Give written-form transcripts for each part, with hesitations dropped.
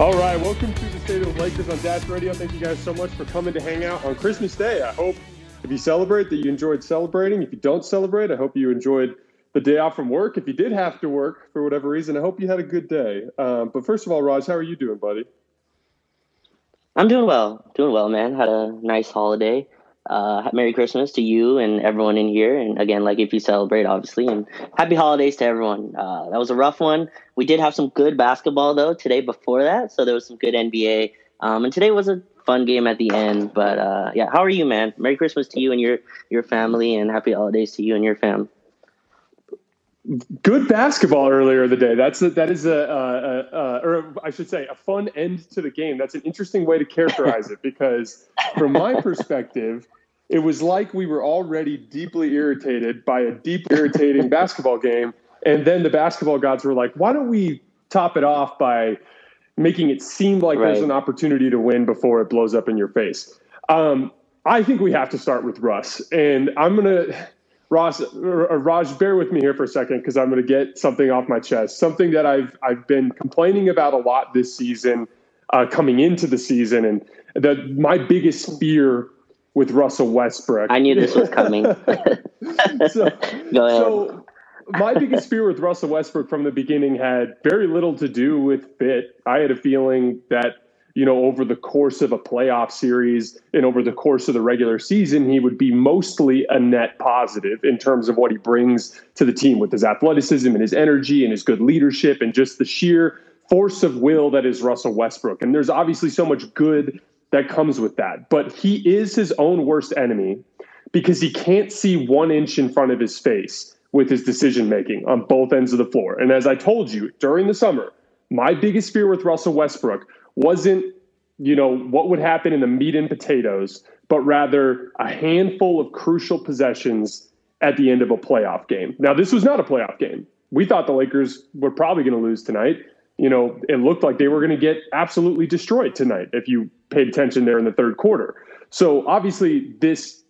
All right, welcome to the State of Lakers on Dash Radio. Thank you guys so much for coming to hang out on Christmas Day. I hope if you celebrate that you enjoyed celebrating. If you don't celebrate, I hope you enjoyed the day off from work. If you did have to work for whatever reason, I hope you had a good day. But first of all, Raj, how are you doing, buddy? I'm doing well, man. Had a nice holiday. Merry Christmas to you and everyone in here. And again, like if you celebrate, obviously, and happy holidays to everyone. That was a rough one. We did have some good basketball though today before that. So there was some good NBA. And today was a fun game at the end, but yeah. How are you, man? Merry Christmas to you and your family, and happy holidays to you and your fam. Good basketball earlier in the day. Or I should say, a fun end to the game. That's an interesting way to characterize it, because from my perspective, it was like we were already deeply irritated by a deeply irritating basketball game, and then the basketball gods were like, "Why don't we top it off by making it seem like there's an opportunity to win before it blows up in your face?" I think we have to start with Russ, and I'm gonna. Raj, bear with me here for a second because I'm going to get something off my chest, something that I've been complaining about a lot this season, coming into the season, and my biggest fear with Russell Westbrook. I knew this was coming. So my biggest fear with Russell Westbrook from the beginning had very little to do with fit. I had a feeling that, you know, over the course of a playoff series and over the course of the regular season, he would be mostly a net positive in terms of what he brings to the team with his athleticism and his energy and his good leadership and just the sheer force of will that is Russell Westbrook. And there's obviously so much good that comes with that. But he is his own worst enemy because he can't see 1 inch in front of his face with his decision making on both ends of the floor. And as I told you during the summer, my biggest fear with Russell Westbrook wasn't, you know, what would happen in the meat and potatoes, but rather a handful of crucial possessions at the end of a playoff game. Now, this was not a playoff game. We thought the Lakers were probably going to lose tonight. You know, it looked like they were going to get absolutely destroyed tonight if you paid attention there in the third quarter. So obviously this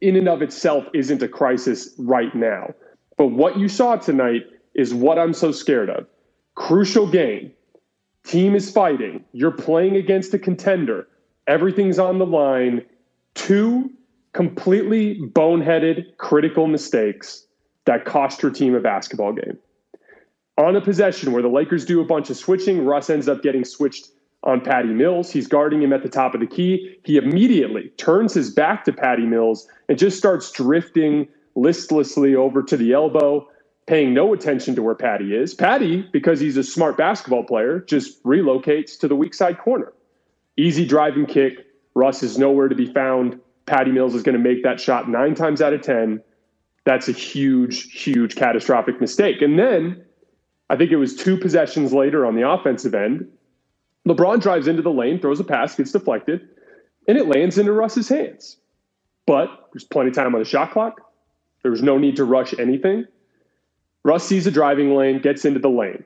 in and of itself isn't a crisis right now. But what you saw tonight is what I'm so scared of. Crucial game. Team is fighting. You're playing against a contender. Everything's on the line. 2 completely boneheaded, critical mistakes that cost your team a basketball game. On a possession where the Lakers do a bunch of switching, Russ ends up getting switched on Patty Mills. He's guarding him at the top of the key. He immediately turns his back to Patty Mills and just starts drifting listlessly over to the elbow, paying no attention to where Patty is. Patty, because he's a smart basketball player, just relocates to the weak side corner. Easy driving kick. Russ is nowhere to be found. Patty Mills is going to make that shot 9 times out of 10. That's a huge, huge catastrophic mistake. And then I think it was 2 possessions later on the offensive end, LeBron drives into the lane, throws a pass, gets deflected, and it lands into Russ's hands. But there's plenty of time on the shot clock. There was no need to rush anything. Russ sees a driving lane, gets into the lane,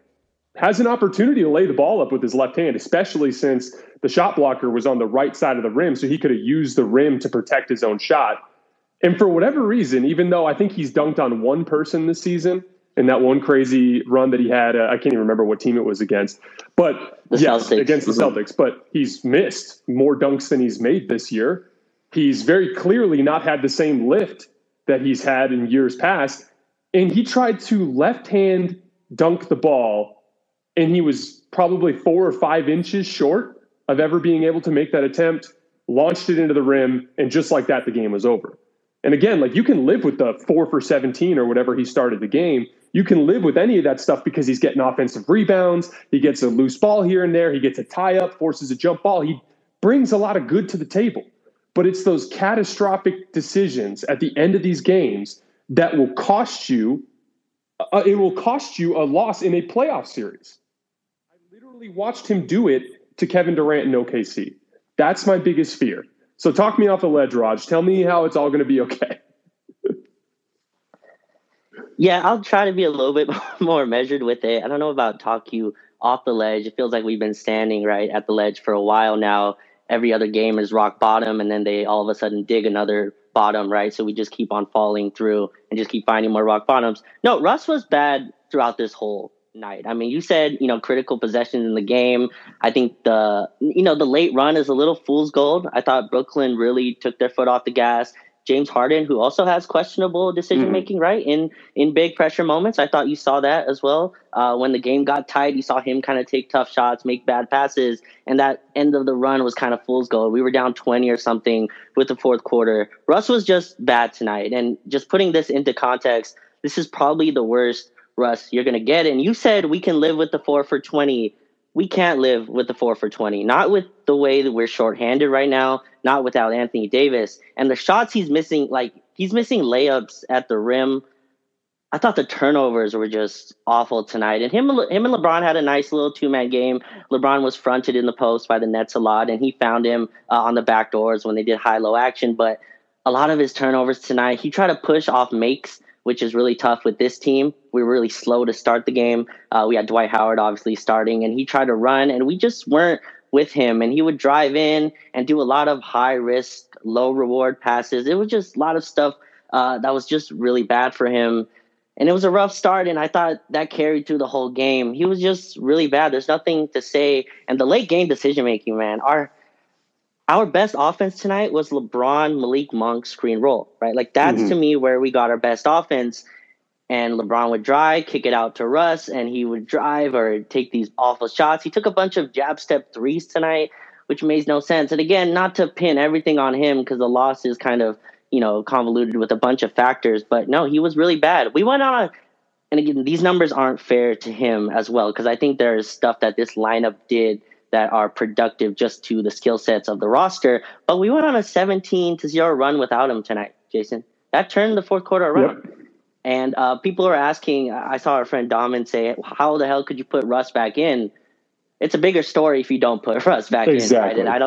has an opportunity to lay the ball up with his left hand, especially since the shot blocker was on the right side of the rim, so he could have used the rim to protect his own shot. And for whatever reason, even though I think he's dunked on 1 person this season and that one crazy run that he had, I can't even remember what team it was against, but against the Celtics, but he's missed more dunks than he's made this year. He's very clearly not had the same lift that he's had in years past. And he tried to left-hand dunk the ball, and he was probably 4 or 5 inches short of ever being able to make that attempt, launched it into the rim, and just like that, the game was over. And again, like, you can live with the 4 for 17 or whatever he started the game. You can live with any of that stuff because he's getting offensive rebounds. He gets a loose ball here and there. He gets a tie-up, forces a jump ball. He brings a lot of good to the table. But it's those catastrophic decisions at the end of these games that will cost you, it will cost you a loss in a playoff series. I literally watched him do it to Kevin Durant in OKC. That's my biggest fear. So talk me off the ledge, Raj. Tell me how it's all going to be okay. Yeah, I'll try to be a little bit more measured with it. I don't know about talk you off the ledge. It feels like we've been standing right at the ledge for a while now. Every other game is rock bottom, and then they all of a sudden dig another bottom, right? So we just keep on falling through and just keep finding more rock bottoms. No, Russ was bad throughout this whole night. I mean, you said, critical possessions in the game. I think the late run is a little fool's gold. I thought Brooklyn really took their foot off the gas. James Harden, who also has questionable decision-making, right, in big pressure moments. I thought you saw that as well. When the game got tight, you saw him kind of take tough shots, make bad passes, and that end of the run was kind of fool's gold. We were down 20 or something with the fourth quarter. Russ was just bad tonight. And just putting this into context, this is probably the worst Russ you're going to get. And you said we can live with the 4 for 20. We can't live with the 4 for 20, not with the way that we're shorthanded right now, not without Anthony Davis. And the shots he's missing, like he's missing layups at the rim. I thought the turnovers were just awful tonight. And him and LeBron had a nice little two-man game. LeBron was fronted in the post by the Nets a lot, and he found him on the back doors when they did high-low action. But a lot of his turnovers tonight, he tried to push off makes, which is really tough with this team. We were really slow to start the game. We had Dwight Howard obviously starting, and he tried to run, and we just weren't with him. And he would drive in and do a lot of high-risk, low-reward passes. It was just a lot of stuff that was just really bad for him. And it was a rough start, and I thought that carried through the whole game. He was just really bad. There's nothing to say. And the late-game decision-making, man, Our best offense tonight was LeBron, Malik Monk, screen roll, right? Like that's to me where we got our best offense. And LeBron would drive, kick it out to Russ, and he would drive or take these awful shots. He took a bunch of jab step threes tonight, which made no sense. And again, not to pin everything on him because the loss is kind of, convoluted with a bunch of factors. But no, he was really bad. We went on and again, these numbers aren't fair to him as well because I think there is stuff that this lineup did that are productive just to the skill sets of the roster. But we went on a 17-0 run without him tonight, Jason. That turned the fourth quarter around. Yep. And people are asking, I saw our friend Dom say, how the hell could you put Russ back in? It's a bigger story if you don't put Russ back in. Right? And I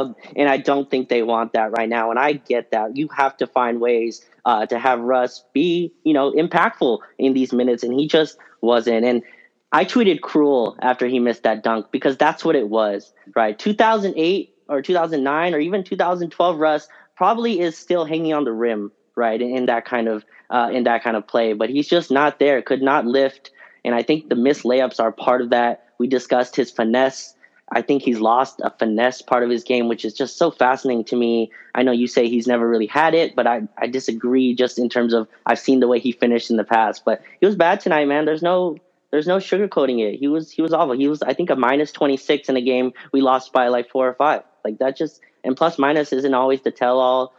don't think they want that right now. And I get that. You have to find ways to have Russ be, impactful in these minutes. And he just wasn't. And I tweeted cruel after he missed that dunk because that's what it was, right? 2008 or 2009 or even 2012 Russ probably is still hanging on the rim, right, in that kind of play. But he's just not there, could not lift. And I think the missed layups are part of that. We discussed his finesse. I think he's lost a finesse part of his game, which is just so fascinating to me. I know you say he's never really had it, but I disagree just in terms of I've seen the way he finished in the past. But he was bad tonight, man. There's no sugarcoating it. He was awful. He was, I think, a minus 26 in a game we lost by like 4 or 5. Like that just, and plus minus isn't always the tell all.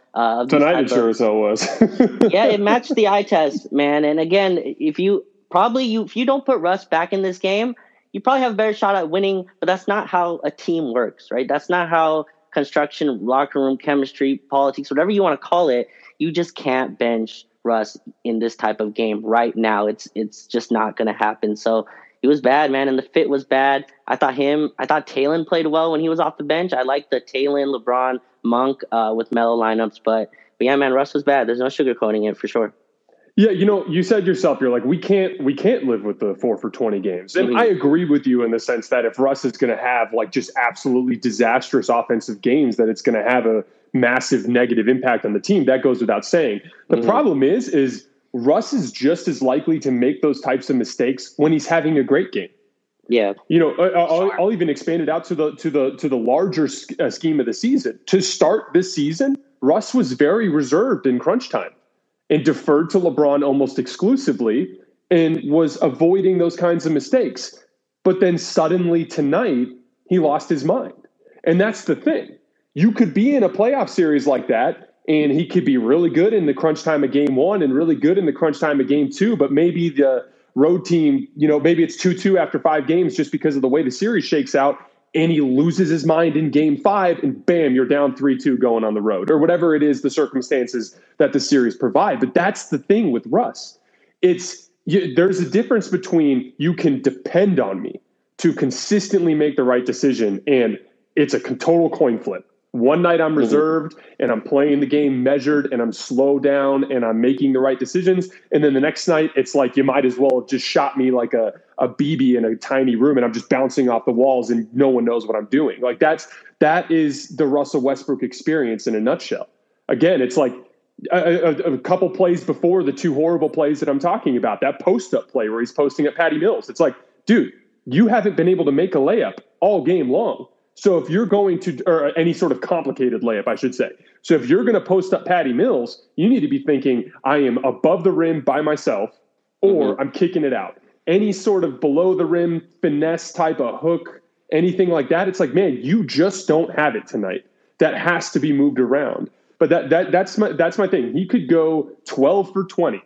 Tonight it sure as hell was. Yeah, it matched the eye test, man. And again, if you don't put Russ back in this game, you probably have a better shot at winning. But that's not how a team works, right? That's not how construction, locker room chemistry, politics, whatever you want to call it. You just can't bench Russ in this type of game right now. It's just not going to happen. So he was bad, man, and the fit was bad. I thought Talen played well when he was off the bench. I liked the Talen, LeBron, Monk with mellow lineups, but yeah, man, Russ was bad. There's no sugarcoating it for sure. Yeah, you said yourself, you're like, we can't live with the 4 for 20 games. And I agree with you in the sense that if Russ is going to have like just absolutely disastrous offensive games, that it's going to have a massive negative impact on the team. That goes without saying. The problem is Russ is just as likely to make those types of mistakes when he's having a great game. Yeah. I'll even expand it out to the larger scheme of the season. To start this season, Russ was very reserved in crunch time and deferred to LeBron almost exclusively and was avoiding those kinds of mistakes. But then suddenly tonight, he lost his mind. And that's the thing. You could be in a playoff series like that, and he could be really good in the crunch time of game one and really good in the crunch time of game two, but maybe the road team, maybe it's 2-2 after 5 games just because of the way the series shakes out, and he loses his mind in game 5, and bam, you're down 3-2 going on the road, or whatever it is, the circumstances that the series provide. But that's the thing with Russ. There's a difference between you can depend on me to consistently make the right decision, and it's a total coin flip. One night I'm reserved and I'm playing the game measured and I'm slow down and I'm making the right decisions. And then the next night it's like, you might as well have just shot me like a BB in a tiny room and I'm just bouncing off the walls and no one knows what I'm doing. Like that is the Russell Westbrook experience in a nutshell. Again, it's like a couple plays before the 2 horrible plays that I'm talking about, that post-up play where he's posting at Patty Mills. It's like, dude, you haven't been able to make a layup all game long. So if you're going to, or any sort of complicated layup, I should say. So if you're going to post up Patty Mills, you need to be thinking, I am above the rim by myself, or I'm kicking it out. Any sort of below the rim finesse type of hook, anything like that. It's like, man, you just don't have it tonight. That has to be moved around. But that's my thing. He could go 12 for 20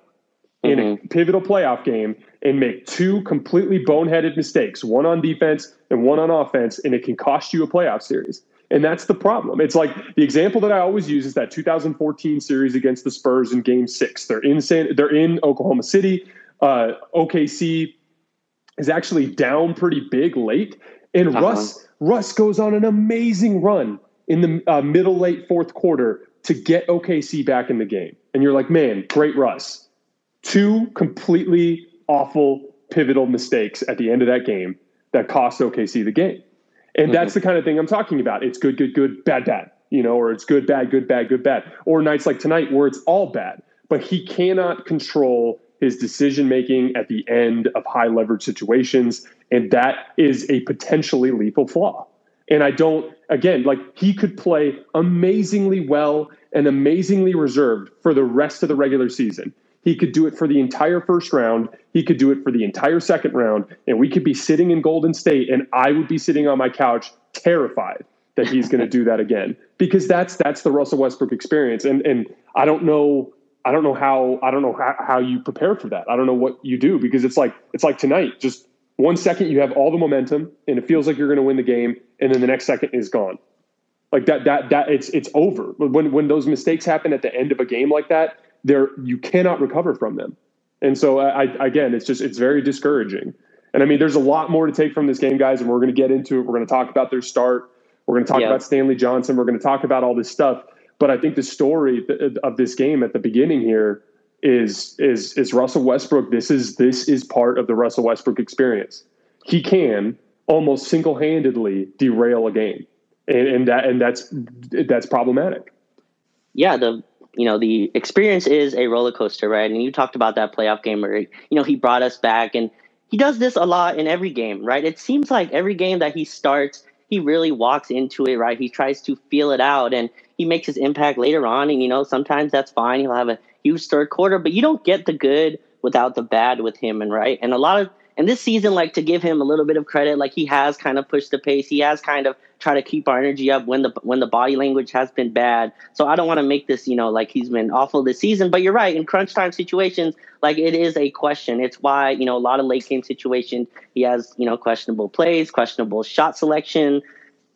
in a pivotal playoff game and make two completely boneheaded mistakes, one on defense and one on offense, and it can cost you a playoff series. And that's the problem. It's like the example that I always use is that 2014 series against the Spurs in Game 6. They're in Oklahoma City. OKC is actually down pretty big late, and Russ goes on an amazing run in the middle late fourth quarter to get OKC back in the game. And you're like, man, great Russ. Two completely awful pivotal mistakes at the end of that game that cost OKC the game. And that's the kind of thing I'm talking about. It's good, good, good, bad, bad, or it's good, bad, good, bad, good, bad, or nights like tonight where it's all bad, but he cannot control his decision-making at the end of high leverage situations. And that is a potentially lethal flaw. And he could play amazingly well and amazingly reserved for the rest of the regular season. He could do it for the entire first round. He could do it for the entire second round. And we could be sitting in Golden State, and I would be sitting on my couch terrified that he's going to do that again, because that's the Russell Westbrook experience. And I don't know how you prepare for that. I don't know what you do, because it's like tonight, just 1 second you have all the momentum and it feels like you're going to win the game, and then the next second is gone. Like that it's over. But when those mistakes happen at the end of a game like that, you cannot recover from them. And so I it's very discouraging. And I mean, there's a lot more to take from this game, guys, and we're going to get into it. We're going to talk about their start. We're going to talk about Stanley Johnson. We're going to talk about all this stuff. But I think the story of this game at the beginning here is Russell Westbrook. This is part of the Russell Westbrook experience. He can almost single-handedly derail a game, and that's problematic. Yeah, the experience is a roller coaster, right? And you talked about that playoff game where he brought us back, and he does this a lot in every game, right? It seems like every game that he starts, he really walks into it, right? He tries to feel it out, and he makes his impact later on, and, sometimes that's fine. He'll have a huge third quarter, but you don't get the good without the bad with him, and this season, to give him a little bit of credit, he has kind of pushed the pace. He has kind of tried to keep our energy up when the body language has been bad. So I don't want to make this, he's been awful this season. But you're right, in crunch time situations, it is a question. It's why, a lot of late game situations, he has, questionable plays, questionable shot selection.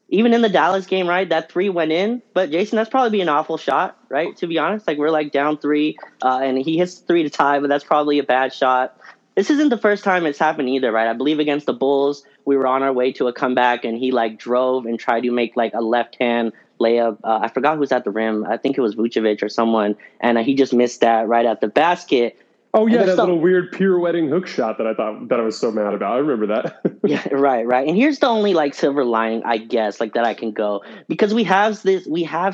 Even in the Dallas game, right, that 3 went in. But, Jason, that's probably an awful shot, right, to be honest. We're, down 3, and he hits 3 to tie, but that's probably a bad shot. This isn't the first time it's happened either, right? I believe against the Bulls, we were on our way to a comeback, and he, drove and tried to make, a left-hand layup. I forgot who was at the rim. I think it was Vucevic or someone, and he just missed that right at the basket. Oh, yeah, that little weird pirouetting hook shot that I was so mad about. I remember that. Yeah, right. And here's the only, silver lining, I guess, that I can go. Because we have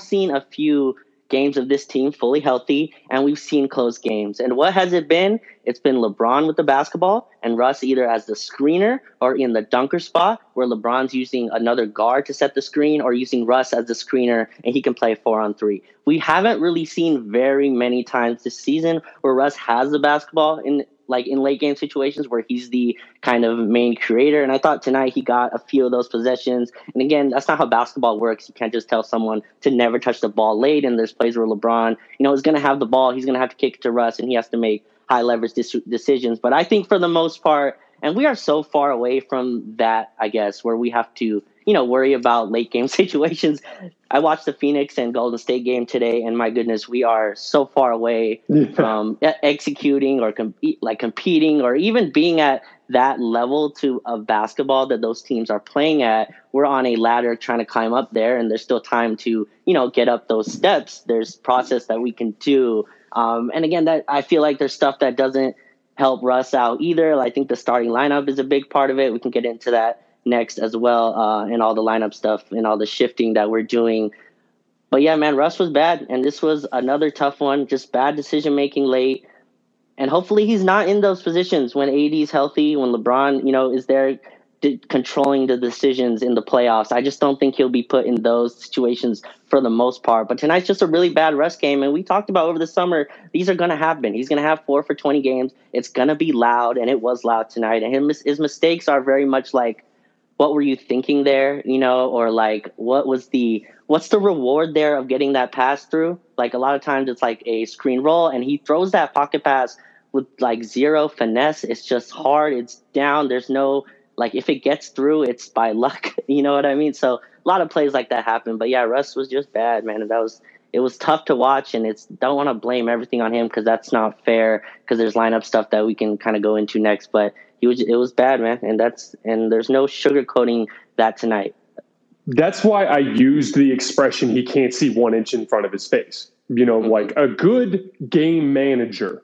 seen a few games of this team fully healthy, and we've seen close games. And what has it been? It's been LeBron with the basketball and Russ either as the screener or in the dunker spot, where LeBron's using another guard to set the screen or using Russ as the screener, and he can play 4-on-3. We haven't really seen very many times this season where Russ has the basketball in late game situations where he's the kind of main creator. And I thought tonight he got a few of those possessions. And again, that's not how basketball works. You can't just tell someone to never touch the ball late. And there's plays where LeBron, is going to have the ball. He's going to have to kick it to Russ, and he has to make high leverage decisions. But I think for the most part, and we are so far away from that, I guess, where we have to, worry about late game situations. I watched the Phoenix and Golden State game today, and my goodness, we are so far away from executing or competing or even being at that level of basketball that those teams are playing at. We're on a ladder trying to climb up there, and there's still time to, get up those steps. There's process that we can do. And again, that I feel like there's stuff that doesn't help Russ out either. I think the starting lineup is a big part of it. We can get into that next as well, and all the lineup stuff and all the shifting that we're doing. But yeah, man, Russ was bad, and this was another tough one. Just bad decision making late, and hopefully he's not in those positions when AD's healthy, when LeBron is there. controlling the decisions in the playoffs. I just don't think he'll be put in those situations for the most part. But tonight's just a really bad rest game. And we talked about over the summer, these are going to happen. He's going to have 4 for 20 games. It's going to be loud. And it was loud tonight. And his mistakes are very much like, what were you thinking there? You know, or like, what's the reward there of getting that pass through? Like a lot of times it's like a screen roll and he throws that pocket pass with like zero finesse. It's just hard. It's down. There's no, like, if it gets through, it's by luck. You know what I mean? So a lot of plays like that happen. But yeah, Russ was just bad, man. And it was tough to watch. And don't want to blame everything on him because that's not fair. Because there's lineup stuff that we can kind of go into next. But it was bad, man. And there's no sugarcoating that tonight. That's why I used the expression he can't see 1 inch in front of his face. You know, mm-hmm. like a good game manager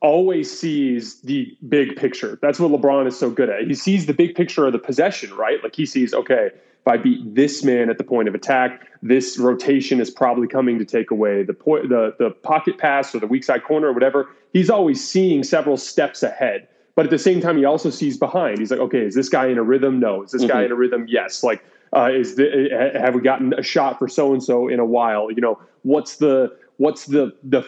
always sees the big picture. That's what LeBron is so good at. He sees the big picture of the possession, right? Like he sees, okay, if I beat this man at the point of attack, this rotation is probably coming to take away the pocket pass or the weak side corner or whatever. He's always seeing several steps ahead. But at the same time, he also sees behind. He's like, okay, is this guy in a rhythm? No. Is this mm-hmm. guy in a rhythm? Yes. Like, have we gotten a shot for so-and-so in a while? You know, what's the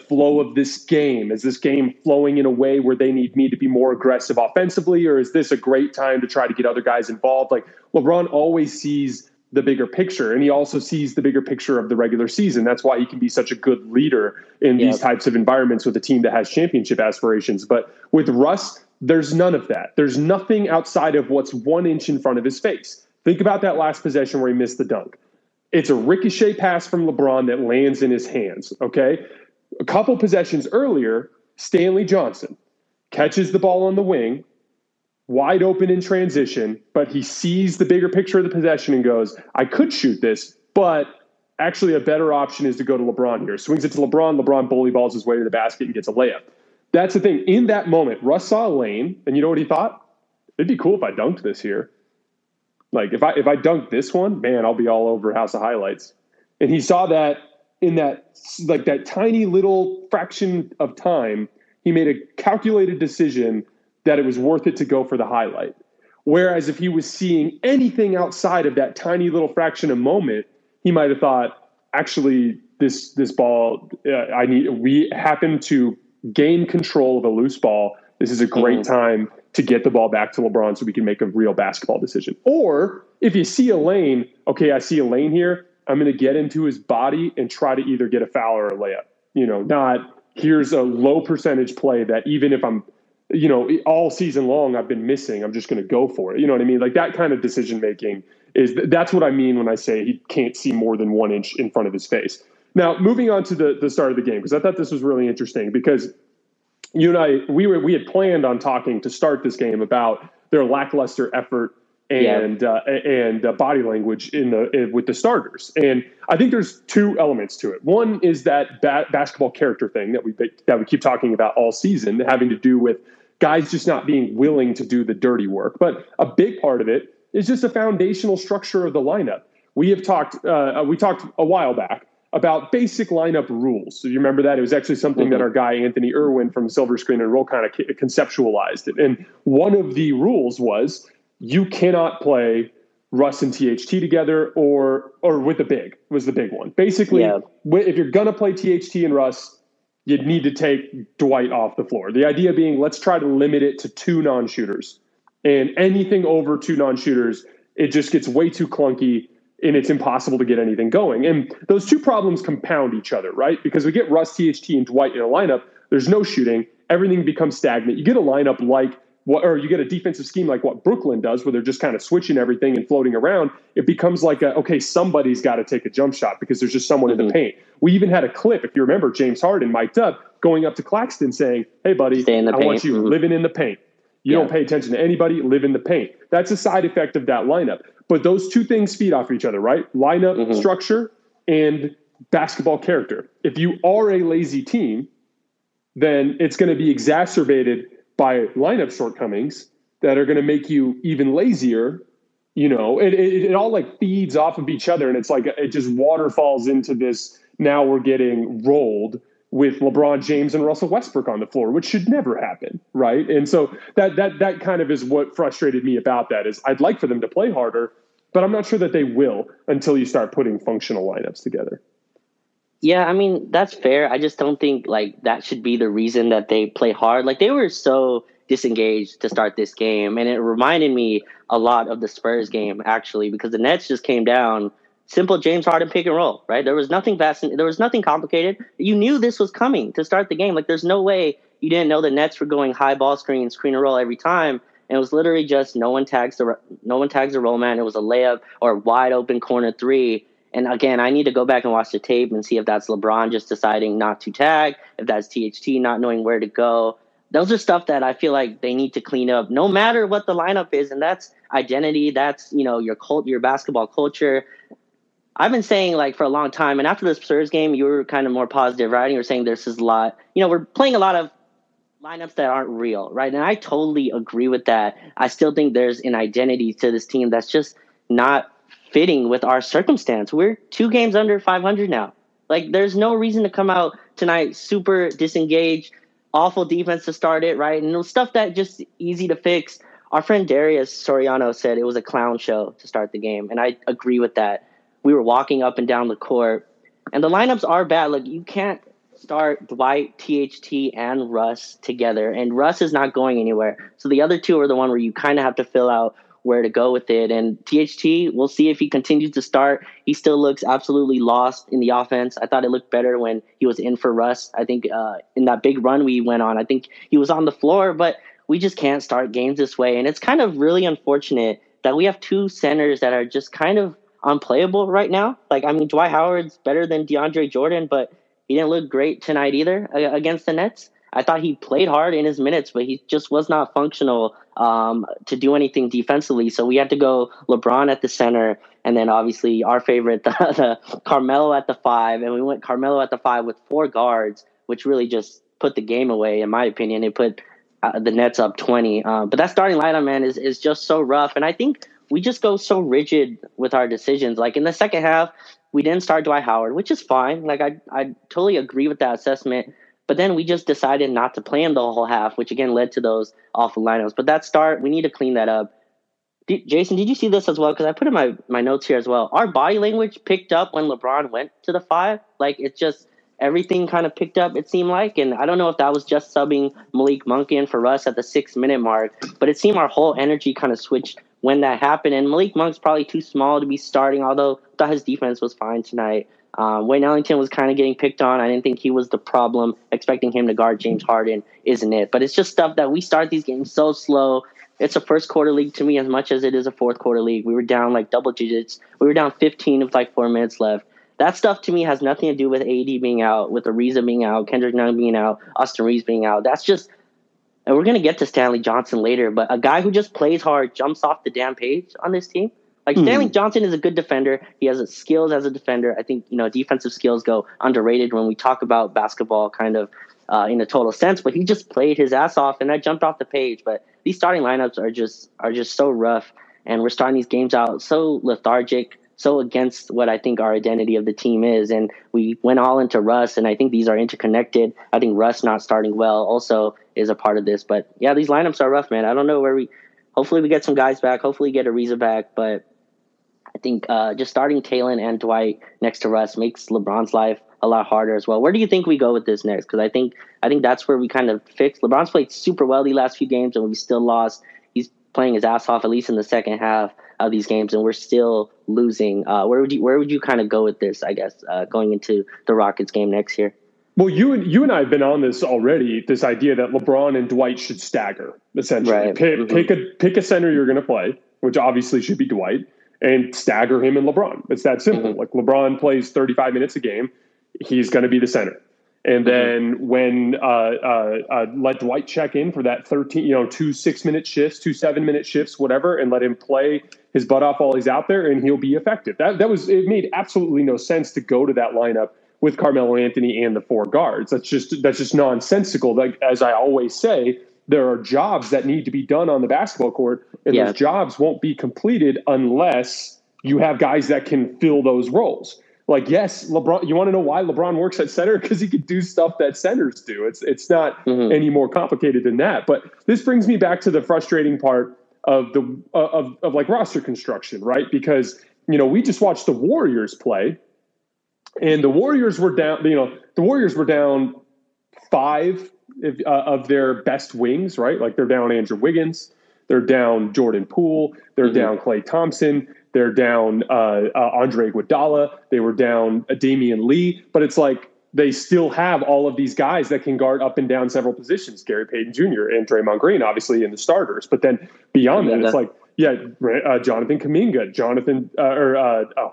flow of this game? Is this game flowing in a way where they need me to be more aggressive offensively? Or is this a great time to try to get other guys involved? Like LeBron always sees the bigger picture, and he also sees the bigger picture of the regular season. That's why he can be such a good leader in these types of environments with a team that has championship aspirations. But with Russ, there's none of that. There's nothing outside of what's 1 inch in front of his face. Think about that last possession where he missed the dunk. It's a ricochet pass from LeBron that lands in his hands, okay? A couple possessions earlier, Stanley Johnson catches the ball on the wing, wide open in transition, but he sees the bigger picture of the possession and goes, I could shoot this, but actually a better option is to go to LeBron here. Swings it to LeBron, LeBron bully balls his way to the basket and gets a layup. That's the thing. In that moment, Russ saw a lane, and you know what he thought? It'd be cool if I dunked this here. Like if I dunk this one, man, I'll be all over House of Highlights. And he saw that in that, like that tiny little fraction of time, he made a calculated decision that it was worth it to go for the highlight. Whereas if he was seeing anything outside of that tiny little fraction of moment, he might've thought, actually this ball, we happen to gain control of a loose ball. This is a great time to get the ball back to LeBron so we can make a real basketball decision. Or if you see a lane, okay, I see a lane here. I'm going to get into his body and try to either get a foul or a layup, you know, not here's a low percentage play that even if I'm, you know, all season long, I've been missing, I'm just going to go for it. You know what I mean? Like that kind of decision-making that's what I mean when I say he can't see more than 1 inch in front of his face. Now, moving on to the start of the game, because I thought this was really interesting because you and I, we had planned on talking to start this game about their lackluster effort and body language with the starters. And I think there's two elements to it. One is that basketball character thing that we keep talking about all season, having to do with guys just not being willing to do the dirty work. But a big part of it is just the foundational structure of the lineup. We talked a while back about basic lineup rules. So you remember that? It was actually something that our guy Anthony Irwin from Silver Screen and Roll kind of conceptualized it. And one of the rules was you cannot play Russ and THT together or with a big, was the big one. Basically, if you're going to play THT and Russ, you'd need to take Dwight off the floor. The idea being let's try to limit it to two non-shooters. And anything over two non-shooters, it just gets way too clunky. And it's impossible to get anything going. And those two problems compound each other, right? Because we get Russ, THT, and Dwight in a lineup. There's no shooting. Everything becomes stagnant. You get a lineup like what, or you get a defensive scheme like what Brooklyn does, where they're just kind of switching everything and floating around. It becomes like, somebody's got to take a jump shot because there's just someone in the paint. We even had a clip, if you remember, James Harden mic'd up, going up to Claxton saying, hey, buddy, I want you living in the paint. You don't pay attention to anybody, live in the paint. That's a side effect of that lineup. But those two things feed off each other, right? Lineup structure and basketball character. If you are a lazy team, then it's going to be exacerbated by lineup shortcomings that are going to make you even lazier. You know, it all like feeds off of each other. And it's like it just waterfalls into this. Now we're getting rolled with LeBron James and Russell Westbrook on the floor, which should never happen, right? And so that kind of is what frustrated me about that, is I'd like for them to play harder, but I'm not sure that they will until you start putting functional lineups together. Yeah, I mean, that's fair. I just don't think like that should be the reason that they play hard. Like, they were so disengaged to start this game, and it reminded me a lot of the Spurs game, actually, because the Nets just came down simple James Harden pick and roll, right? There was nothing fast. There was nothing complicated. You knew this was coming to start the game. Like, there's no way you didn't know the Nets were going high ball screen, screen and roll every time. And it was literally just no one tags the roll man. It was a layup or wide open corner three. And again, I need to go back and watch the tape and see if that's LeBron just deciding not to tag, if that's THT not knowing where to go. Those are stuff that I feel like they need to clean up, no matter what the lineup is. And that's identity. That's, you know, your basketball culture. I've been saying, like, for a long time, and after the Spurs game, you were kind of more positive, right? And you were saying there's this lot, you know, we're playing a lot of lineups that aren't real, right? And I totally agree with that. I still think there's an identity to this team that's just not fitting with our circumstance. We're 2 games under 500 now. Like, there's no reason to come out tonight super disengaged, awful defense to start it, right? And it was stuff that just easy to fix. Our friend Darius Soriano said it was a clown show to start the game, and I agree with that. We were walking up and down the court, and the lineups are bad. Like, you can't start Dwight, THT, and Russ together, and Russ is not going anywhere. So the other two are the one where you kind of have to fill out where to go with it. And THT, we'll see if he continues to start. He still looks absolutely lost in the offense. I thought it looked better when he was in for Russ. I think in that big run we went on, I think he was on the floor, but we just can't start games this way. And it's kind of really unfortunate that we have 2 centers that are just kind of unplayable right now. Like, I mean, Dwight Howard's better than DeAndre Jordan, but he didn't look great tonight either against the Nets. I thought he played hard in his minutes, but he just was not functional to do anything defensively. So we had to go LeBron at the center, and then obviously our favorite, the Carmelo at the 5. And we went Carmelo at the 5 with 4 guards, which really just put the game away, in my opinion. It put the Nets up 20. But that starting lineup, man, is just so rough. And I think we just go so rigid with our decisions. Like, in the second half, we didn't start Dwight Howard, which is fine. Like, I totally agree with that assessment. But then we just decided not to play him the whole half, which again led to those awful lineups. But that start, we need to clean that up. Jason, did you see this as well? Because I put in my notes here as well. Our body language picked up when LeBron went to the 5. Like, it just, everything kind of picked up, it seemed like. And I don't know if that was just subbing Malik Monk in for us at the 6-minute mark, but it seemed our whole energy kind of switched when that happened. And Malik Monk's probably too small to be starting, although I thought his defense was fine tonight. Wayne Ellington was kind of getting picked on. I didn't think he was the problem. Expecting him to guard James Harden isn't it. But it's just stuff that we start these games so slow. It's a first quarter league to me as much as it is a fourth quarter league. We were down like double digits. We were down 15 with like 4 minutes left. That stuff to me has nothing to do with AD being out, with Ariza being out, Kendrick Nunn being out, Austin Reeves being out. That's just, and we're going to get to Stanley Johnson later, but a guy who just plays hard jumps off the damn page on this team. Like, Stanley Johnson is a good defender. He has skills as a defender. I think, you know, defensive skills go underrated when we talk about basketball kind of in a total sense, but he just played his ass off, and that jumped off the page. But these starting lineups are just so rough, and we're starting these games out so lethargic, so against what I think our identity of the team is. And we went all into Russ, and I think these are interconnected. I think Russ not starting well also is a part of this. But, yeah, these lineups are rough, man. I don't know where we – hopefully we get some guys back. Hopefully we get Ariza back, but – I think just starting Talen and Dwight next to Russ makes LeBron's life a lot harder as well. Where do you think we go with this next? Because I think that's where we kind of fix. LeBron's played super well the last few games, and we still lost. He's playing his ass off, at least in the second half of these games, and we're still losing. Where would you kind of go with this, I guess, going into the Rockets game next year? Well, you and I have been on this already, this idea that LeBron and Dwight should stagger, essentially. Right. Pick a center you're going to play, which obviously should be Dwight, and stagger him and LeBron. It's that simple. Like, LeBron plays 35 minutes a game. He's going to be the center. And then when let Dwight check in for that 13, you know, 2 6-minute shifts, 2 7-minute shifts, whatever, and let him play his butt off while he's out there, and he'll be effective. It made absolutely no sense to go to that lineup with Carmelo Anthony and the 4 guards. That's just nonsensical. Like, as I always say, there are jobs that need to be done on the basketball court, and those jobs won't be completed unless you have guys that can fill those roles. Like, yes, LeBron, you want to know why LeBron works at center? Because he could do stuff that centers do. It's not any more complicated than that. But this brings me back to the frustrating part of the of like roster construction, right? Because, you know, we just watched the Warriors play, and the Warriors were down, you know, the Warriors were down five of their best wings, right? Like, they're down Andrew Wiggins, they're down Jordan Poole, they're down Klay Thompson, they're down Andre Iguodala, they were down Damian Lee, but it's like they still have all of these guys that can guard up and down several positions. Gary Payton Jr. and Draymond Green, obviously, in the starters, but then beyond that, it's like, yeah, Jonathan Kuminga,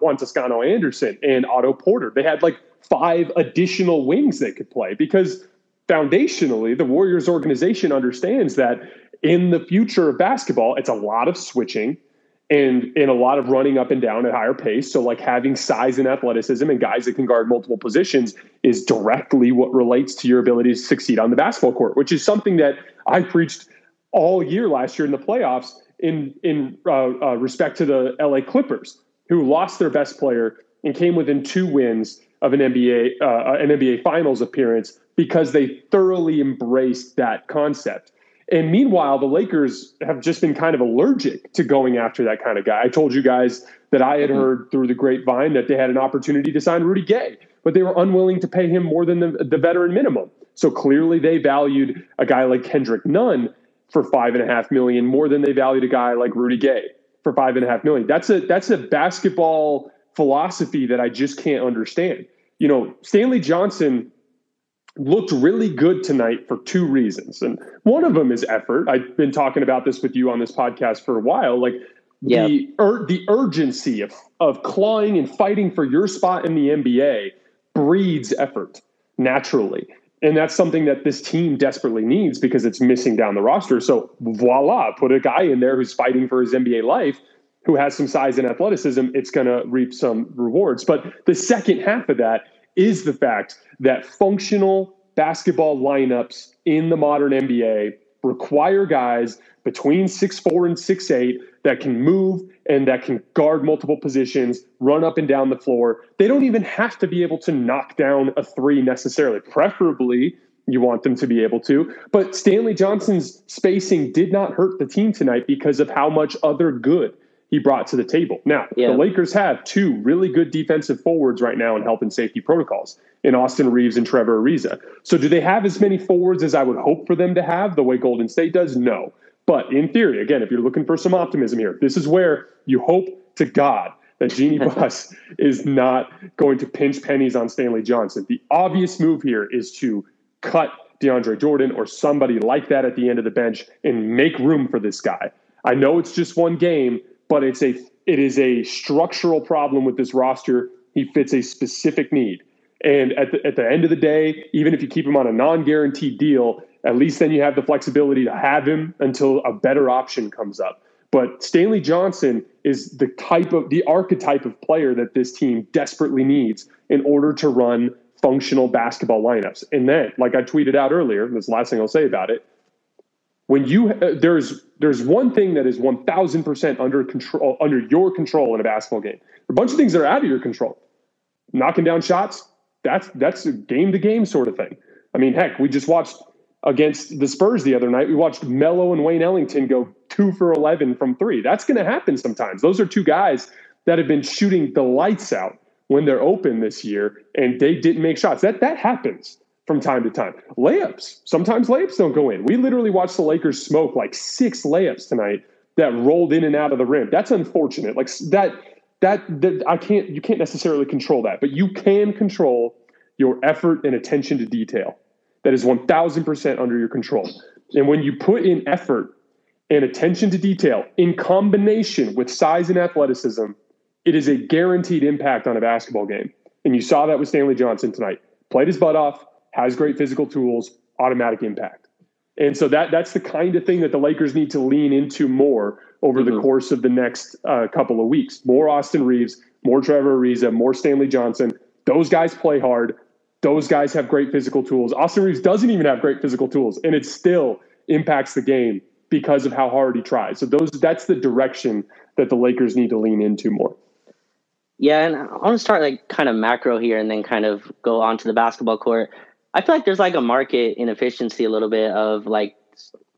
Juan Toscano-Anderson, and Otto Porter. They had like five additional wings they could play, because foundationally, the Warriors organization understands that in the future of basketball, it's a lot of switching and a lot of running up and down at higher pace. So like having size and athleticism and guys that can guard multiple positions is directly what relates to your ability to succeed on the basketball court, which is something that I preached all year last year in the playoffs in respect to the LA Clippers, who lost their best player and came within two wins of an NBA Finals appearance because they thoroughly embraced that concept. And meanwhile, the Lakers have just been kind of allergic to going after that kind of guy. I told you guys that I had heard through the grapevine that they had an opportunity to sign Rudy Gay, but they were unwilling to pay him more than the veteran minimum. So clearly they valued a guy like Kendrick Nunn for $5.5 million more than they valued a guy like Rudy Gay for $5.5 million. That's a basketball philosophy that I just can't understand. You know, Stanley Johnson looked really good tonight for two reasons. And one of them is effort. I've been talking about this with you on this podcast for a while. Like the urgency of clawing and fighting for your spot in the NBA breeds effort naturally. And that's something that this team desperately needs because it's missing down the roster. So voila, put a guy in there who's fighting for his NBA life, who has some size and athleticism. It's going to reap some rewards. But the second half of that is the fact that functional basketball lineups in the modern NBA require guys between 6'4" and 6'8" that can move and that can guard multiple positions, run up and down the floor. They don't even have to be able to knock down a three necessarily. Preferably, you want them to be able to. But Stanley Johnson's spacing did not hurt the team tonight because of how much other good he brought to the table. Now, the Lakers have two really good defensive forwards right now in health and safety protocols in Austin Reeves and Trevor Ariza. So do they have as many forwards as I would hope for them to have the way Golden State does? No. But in theory, again, if you're looking for some optimism here, this is where you hope to God that Jeannie Buss is not going to pinch pennies on Stanley Johnson. The obvious move here is to cut DeAndre Jordan or somebody like that at the end of the bench and make room for this guy. I know it's just one game, but it is a structural problem with this roster. He fits a specific need. And at the end of the day, even if you keep him on a non-guaranteed deal, at least then you have the flexibility to have him until a better option comes up. But Stanley Johnson is the archetype of player that this team desperately needs in order to run functional basketball lineups. And then, like I tweeted out earlier, that's the last thing I'll say about it, when you there's one thing that is 1,000% under your control in a basketball game. A bunch of things that are out of your control. Knocking down shots, that's a game-to-game sort of thing. I mean, heck, we just watched against the Spurs the other night. We watched Melo and Wayne Ellington go 2 for 11 from three. That's going to happen sometimes. Those are two guys that have been shooting the lights out when they're open this year, and they didn't make shots. That happens from time to time. Layups. Sometimes layups don't go in. We literally watched the Lakers smoke like 6 layups tonight that rolled in and out of the rim. That's unfortunate. Like that you can't necessarily control that, but you can control your effort and attention to detail. That is 1,000% under your control. And when you put in effort and attention to detail in combination with size and athleticism, it is a guaranteed impact on a basketball game. And you saw that with Stanley Johnson tonight. Played his butt off, has great physical tools, automatic impact. And so that's the kind of thing that the Lakers need to lean into more over the course of the next couple of weeks. More Austin Reeves, more Trevor Ariza, more Stanley Johnson. Those guys play hard. Those guys have great physical tools. Austin Reeves doesn't even have great physical tools, and it still impacts the game because of how hard he tries. So that's the direction that the Lakers need to lean into more. Yeah, and I want to start like kind of macro here and then kind of go on to the basketball court. I feel like there's like a market inefficiency a little bit of like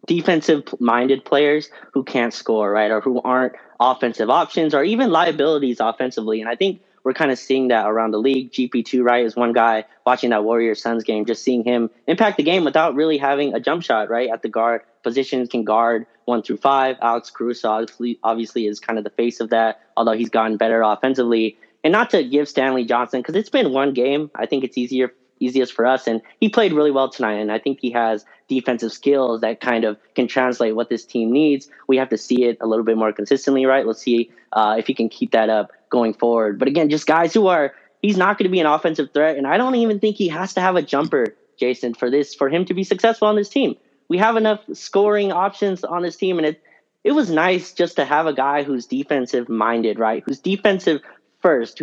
defensive-minded players who can't score, right, or who aren't offensive options or even liabilities offensively. And I think we're kind of seeing that around the league. GP2, right, is one guy watching that Warriors-Suns game, just seeing him impact the game without really having a jump shot, right, at the guard position, can guard 1 through 5. Alex Caruso obviously is kind of the face of that, although he's gotten better offensively. And not to give Stanley Johnson, because it's been one game, I think it's easiest for us, and he played really well tonight, and I think he has defensive skills that kind of can translate what this team needs. We have to see it a little bit more consistently, right? Let's see if he can keep that up going forward. But again, just guys who are, he's not going to be an offensive threat, and I don't even think he has to have a jumper, Jason, for him to be successful on this team. We have enough scoring options on this team, and it was nice just to have a guy who's defensive-minded, right? Who's defensive first,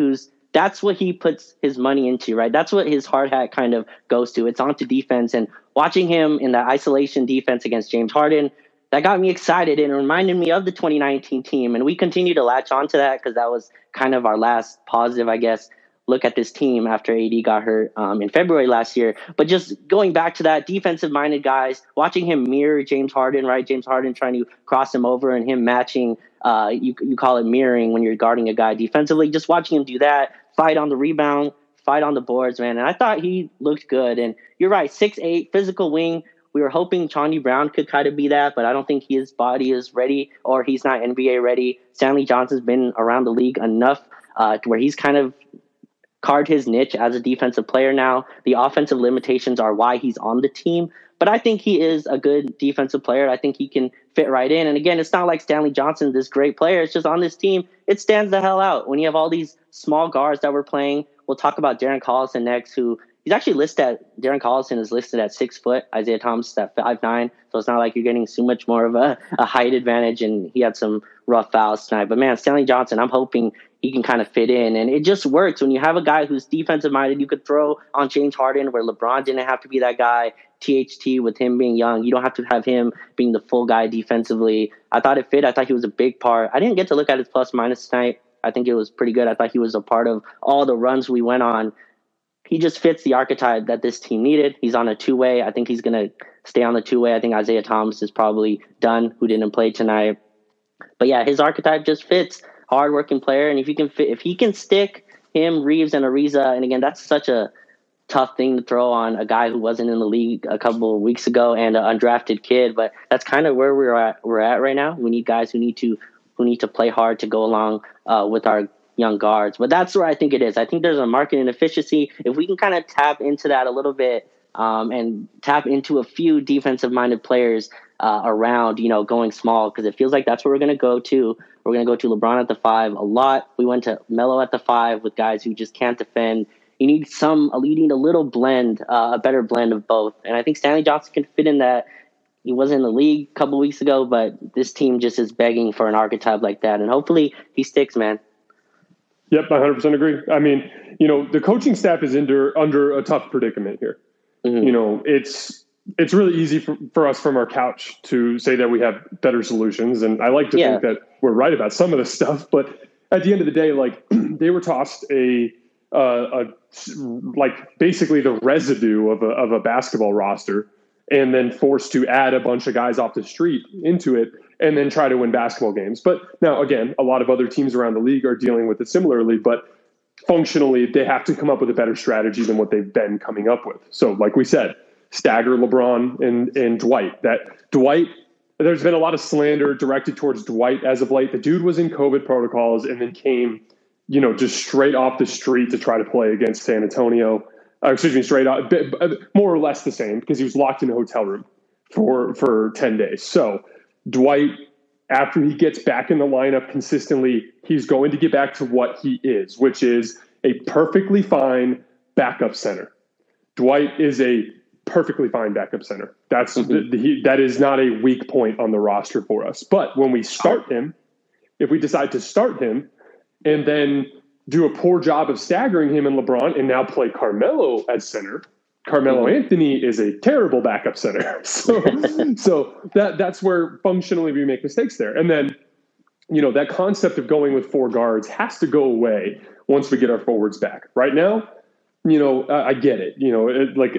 that's what he puts his money into, right? That's what his hard hat kind of goes to. It's onto defense, and watching him in that isolation defense against James Harden, that got me excited and reminded me of the 2019 team, and we continue to latch on to that because that was kind of our last positive, I guess, look at this team after AD got hurt in February last year. But just going back to that, defensive-minded guys, watching him mirror James Harden, right? James Harden trying to cross him over and him matching. You call it mirroring when you're guarding a guy defensively. Just watching him do that, fight on the rebound, fight on the boards, man. And I thought he looked good. And you're right, 6'8", physical wing. We were hoping Chauncey Brown could kind of be that, but I don't think his body is ready or he's not NBA ready. Stanley Johnson's been around the league enough where he's kind of carved his niche as a defensive player now. The offensive limitations are why he's on the team. But I think he is a good defensive player. I think he can fit right in. And again, it's not like Stanley Johnson, this great player. It's just on this team, it stands the hell out. When you have all these small guards that we're playing, we'll talk about Darren Collison next, who he's actually listed at 6 foot. Isaiah Thomas is at 5'9". So it's not like you're getting so much more of a height advantage. And he had some rough fouls tonight. But man, Stanley Johnson, I'm hoping he can kind of fit in. And it just works when you have a guy who's defensive-minded. You could throw on James Harden where LeBron didn't have to be that guy. THT with him being young, you don't have to have him being the full guy defensively. I thought it fit. I thought he was a big part. I didn't get to look at his plus-minus tonight. I think it was pretty good. I thought he was a part of all the runs we went on. He just fits the archetype that this team needed. He's on a two-way. I think he's going to stay on the two-way. I think Isaiah Thomas is probably done, who didn't play tonight. But yeah, his archetype just fits. Hard-working player, and if he can stick him, Reeves, and Ariza, and again, that's such a tough thing to throw on a guy who wasn't in the league a couple of weeks ago and an undrafted kid. But that's kind of where we're at right now. We need guys who need to play hard to go along with our young guards. But that's where I think it is. I think there's a market inefficiency. If we can kind of tap into that a little bit and tap into a few defensive-minded players around, you know, going small, because it feels like that's where we're going to go to. We're going to go to LeBron at the 5 a lot. We went to Melo at the 5 with guys who just can't defend. You need a little blend, a better blend of both. And I think Stanley Johnson can fit in that. He was in the league a couple weeks ago, but this team just is begging for an archetype like that. And hopefully he sticks, man. Yep, I 100% agree. I mean, you know, the coaching staff is under a tough predicament here. Mm-hmm. You know, it's really easy for us from our couch to say that we have better solutions. And I like to think that we're right about some of this stuff, but at the end of the day, like they were tossed like basically the residue of a basketball roster and then forced to add a bunch of guys off the street into it and then try to win basketball games. But now again, a lot of other teams around the league are dealing with it similarly, but functionally they have to come up with a better strategy than what they've been coming up with. So like we said, stagger LeBron and Dwight. There's been a lot of slander directed towards Dwight as of late. The dude was in COVID protocols and then came, you know, just straight off the street to try to play against San Antonio. Straight off, more or less the same, because he was locked in a hotel room for 10 days. So Dwight, after he gets back in the lineup consistently, he's going to get back to what he is, which is a perfectly fine backup center. Dwight is a perfectly fine backup center. That's that is not a weak point on the roster for us. But when we start him, if we decide to start him and then do a poor job of staggering him and LeBron and now play Carmelo at center, Carmelo Anthony is a terrible backup center. So that's where functionally we make mistakes there. And then, you know, that concept of going with four guards has to go away once we get our forwards back. Right now, you know, I get it. You know,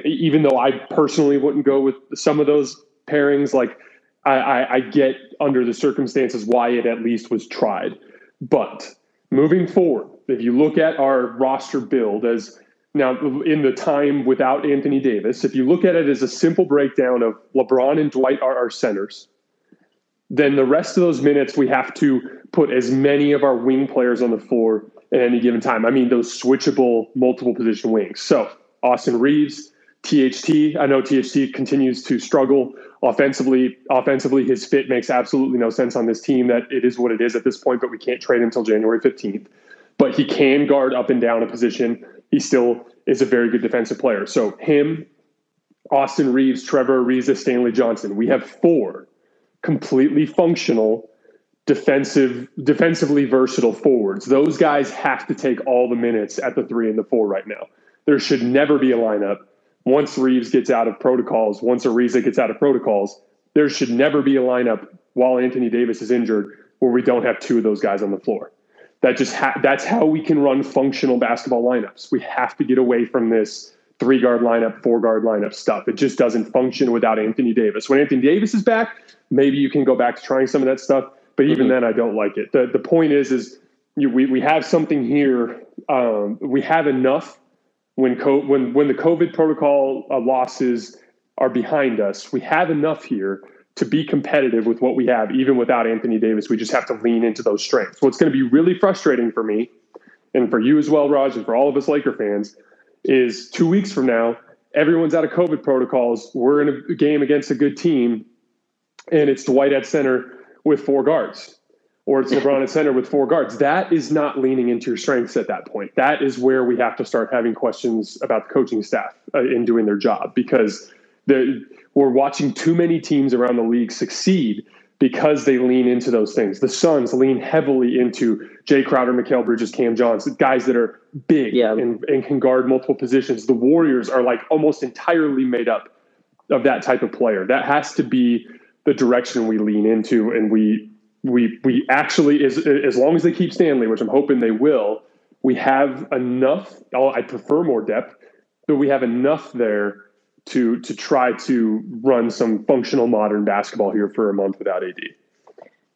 even though I personally wouldn't go with some of those pairings, like I get under the circumstances why it at least was tried. But moving forward, if you look at our roster build as now in the time without Anthony Davis, if you look at it as a simple breakdown of LeBron and Dwight are our centers, then the rest of those minutes we have to put as many of our wing players on the floor at any given time. I mean, those switchable multiple position wings. So Austin Reeves, THT. I know THT continues to struggle offensively. His fit makes absolutely no sense on this team. That it is what it is at this point, but we can't trade him until January 15th. But he can guard up and down a position. He still is a very good defensive player. So him, Austin Reeves, Trevor Ariza, Stanley Johnson. We have four completely functional defensively versatile forwards. Those guys have to take all the minutes at the 3 and the 4 right now. There should never be a lineup. Once Reeves gets out of protocols, once Ariza gets out of protocols, there should never be a lineup while Anthony Davis is injured where we don't have two of those guys on the floor. That's how we can run functional basketball lineups. We have to get away from this 3-guard lineup, 4-guard lineup stuff. It just doesn't function without Anthony Davis. When Anthony Davis is back, maybe you can go back to trying some of that stuff. But even then, I don't like it. The point is we have something here. We have enough when the COVID protocol losses are behind us. We have enough here to be competitive with what we have, even without Anthony Davis. We just have to lean into those strengths. What's going to be really frustrating for me and for you as well, Raj, and for all of us Laker fans, is 2 weeks from now, everyone's out of COVID protocols. We're in a game against a good team, and it's Dwight at center with 4 guards, or it's LeBron at center with 4 guards. That is not leaning into your strengths at that point. That is where we have to start having questions about the coaching staff in doing their job, because we're watching too many teams around the league succeed because they lean into those things. The Suns lean heavily into Jay Crowder, Mikal Bridges, Cam Johnson, guys that are big and can guard multiple positions. The Warriors are like almost entirely made up of that type of player. That has to be the direction we lean into. And we actually, as long as they keep Stanley, which I'm hoping they will, we have enough. I prefer more depth, but we have enough there to try to run some functional modern basketball here for a month without AD.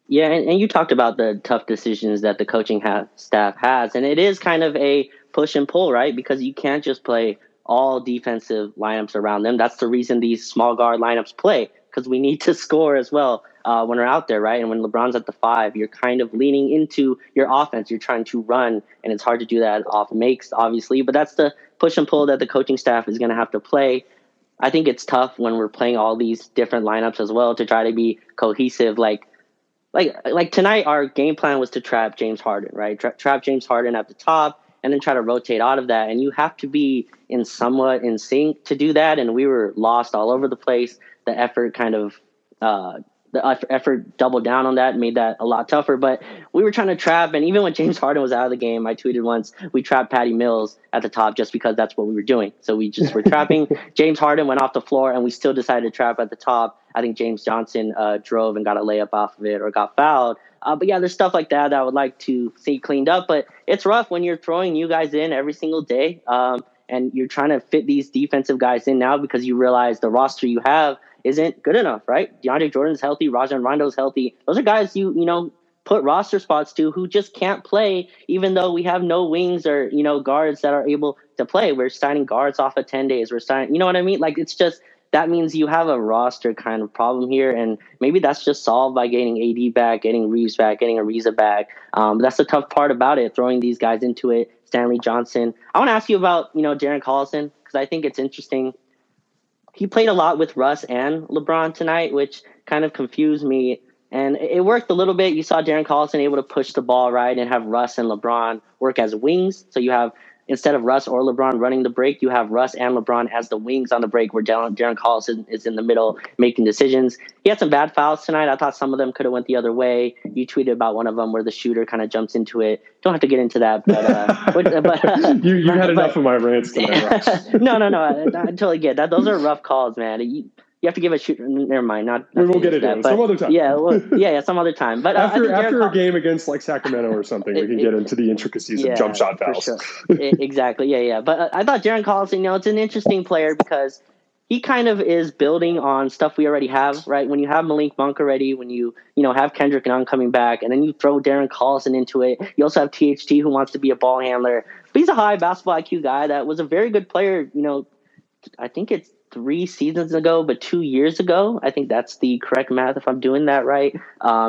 Yeah, and you talked about the tough decisions that the coaching staff has, and it is kind of a push and pull, right? Because you can't just play all defensive lineups around them. That's the reason these small guard lineups play, because we need to score as well when we're out there, right? And when LeBron's at the 5, you're kind of leaning into your offense. You're trying to run, and it's hard to do that off makes, obviously. But that's the push and pull that the coaching staff is going to have to play. I think it's tough when we're playing all these different lineups as well to try to be cohesive. Like tonight, our game plan was to trap James Harden, right? Trap James Harden at the top and then try to rotate out of that. And you have to be somewhat in sync to do that. And we were lost all over the place. The effort doubled down on that, made that a lot tougher. But we were trying to trap, and even when James Harden was out of the game, I tweeted once, we trapped Patty Mills at the top just because that's what we were doing. So we just were trapping. James Harden went off the floor, and we still decided to trap at the top. I think James Johnson drove and got a layup off of it or got fouled. But yeah, there's stuff like that I would like to see cleaned up. But it's rough when you're throwing new guys in every single day, and you're trying to fit these defensive guys in now because you realize the roster you have isn't good enough, right? DeAndre Jordan's healthy. Rajon Rondo's healthy. Those are guys you put roster spots to who just can't play, even though we have no wings or, guards that are able to play. We're signing guards off of 10 days. We're signing, you know what I mean? Like, it's just, that means you have a roster kind of problem here. And maybe that's just solved by getting AD back, getting Reeves back, getting Ariza back. That's the tough part about it, throwing these guys into it. Stanley Johnson. I want to ask you about, Darren Collison, because I think it's interesting. He played a lot with Russ and LeBron tonight, which kind of confused me. And it worked a little bit. You saw Darren Collison able to push the ball, right, and have Russ and LeBron work as wings. So you have, instead of Russ or LeBron running the break, you have Russ and LeBron as the wings on the break, where Darren Collison is in the middle making decisions. He had some bad fouls tonight. I thought some of them could have went the other way. You tweeted about one of them where the shooter kind of jumps into it. Don't have to get into that. But you had enough of my rants tonight, Russ. No. I totally get that. Those are rough calls, man. You, You have to give a shooter. Never mind. Not we'll get it that, in some other time. Yeah, well, yeah, some other time. But after a game against like Sacramento or something, we can get into the intricacies of jump shot fouls. Sure. Exactly. Yeah. But I thought Darren Collison, it's an interesting player because he kind of is building on stuff we already have, right? When you have Malik Monk already, when you have Kendrick Nunn coming back, and then you throw Darren Collison into it. You also have THT who wants to be a ball handler, but he's a high basketball IQ guy that was a very good player. I think it's 3 seasons ago, but 2 years ago. I think that's the correct math if I'm doing that right.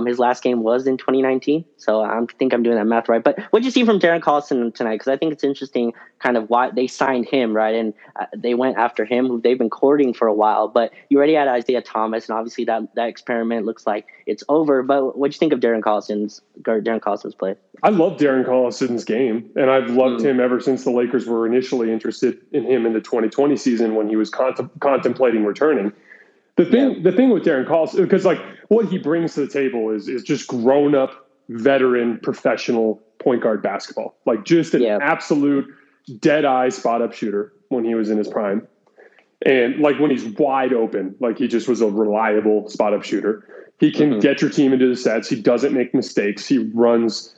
His last game was in 2019, so I think I'm doing that math right. But what did you see from Darren Collison tonight? Because I think it's interesting kind of why they signed him, right? And they went after him, who they've been courting for a while. But you already had Isaiah Thomas, and obviously that experiment looks like it's over. But what do you think of Darren Collison's play? I love Darren Collison's game, and I've loved him ever since the Lakers were initially interested in him in the 2020 season when he was contemplating returning. The thing with Darren Collison, because like what he brings to the table is just grown up veteran professional point guard basketball, like just an absolute dead eye spot up shooter when he was in his prime. And like when he's wide open, like he just was a reliable spot up shooter. He can get your team into the sets. He doesn't make mistakes. He runs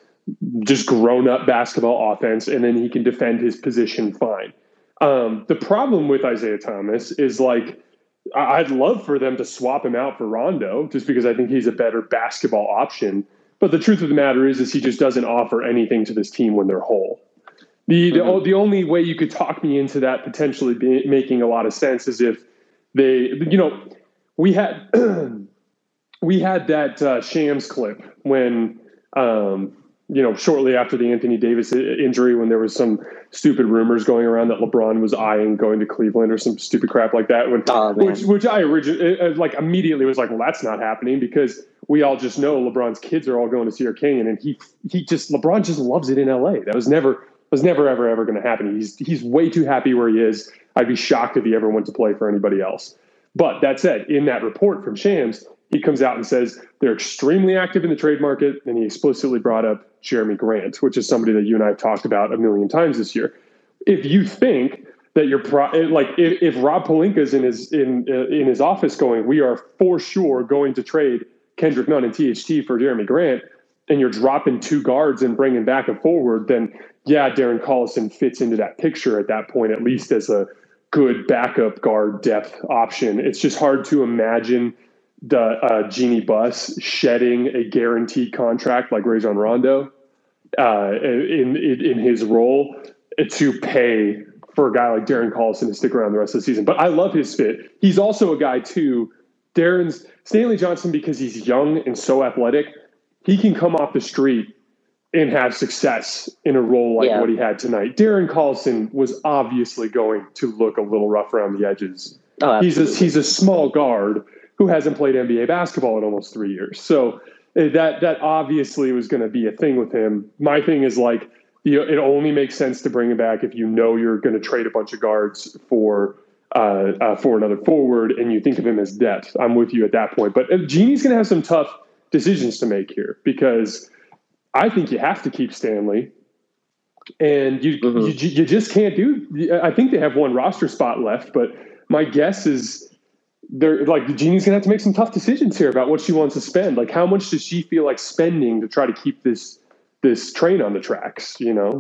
just grown up basketball offense, and then he can defend his position fine. The problem with Isaiah Thomas is like, I'd love for them to swap him out for Rondo just because I think he's a better basketball option. But the truth of the matter is he just doesn't offer anything to this team when they're whole. The only way you could talk me into that potentially making a lot of sense is if they, we had, that Shams clip when, shortly after the Anthony Davis injury, when there was some stupid rumors going around that LeBron was eyeing going to Cleveland or some stupid crap like that, which I originally immediately was like, well, that's not happening because we all just know LeBron's kids are all going to Cedar Canyon, and LeBron just loves it in LA. That was never ever going to happen. He's way too happy where he is. I'd be shocked if he ever went to play for anybody else. But that said, in that report from Shams, he comes out and says they're extremely active in the trade market, and he explicitly brought up Jeremy Grant, which is somebody that you and I have talked about a million times this year. If you think that you're if Rob Pelinka's in his office going, we are for sure going to trade Kendrick Nunn and THT for Jeremy Grant, and you're dropping 2 guards and bringing back a forward, then yeah, Darren Collison fits into that picture at that point, at least as a good backup guard depth option. It's just hard to imagine the Jeannie Buss shedding a guaranteed contract like Rajon Rondo in his role to pay for a guy like Darren Collison to stick around the rest of the season. But I love his fit. He's also a guy too, Stanley Johnson, because he's young and so athletic, he can come off the street and have success in a role like what he had tonight. Darren Collison was obviously going to look a little rough around the edges. Oh, he's a small guard who hasn't played NBA basketball in almost 3 years. So that obviously was going to be a thing with him. My thing is like, it only makes sense to bring him back if you know you're going to trade a bunch of guards for another forward and you think of him as depth. I'm with you at that point. But Jeannie's going to have some tough decisions to make here because I think you have to keep Stanley. And you just can't do – I think they have one roster spot left, but my guess is – they're like, Jeannie's gonna have to make some tough decisions here about what she wants to spend. Like, how much does she feel like spending to try to keep this train on the tracks?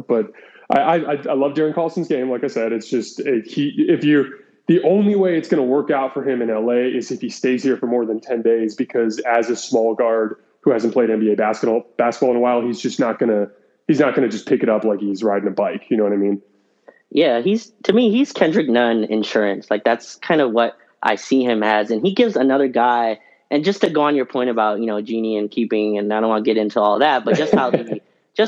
But I love Darren Collison's game. Like I said, it's just the only way it's gonna work out for him in LA is if he stays here for more than 10 days. Because as a small guard who hasn't played NBA basketball in a while, he's just not gonna just pick it up like he's riding a bike. You know what I mean? Yeah, he's Kendrick Nunn insurance. Like that's kind of what I see him as, and he gives another guy. And just to go on your point about Jeannie and keeping, and I don't want to get into all that, but just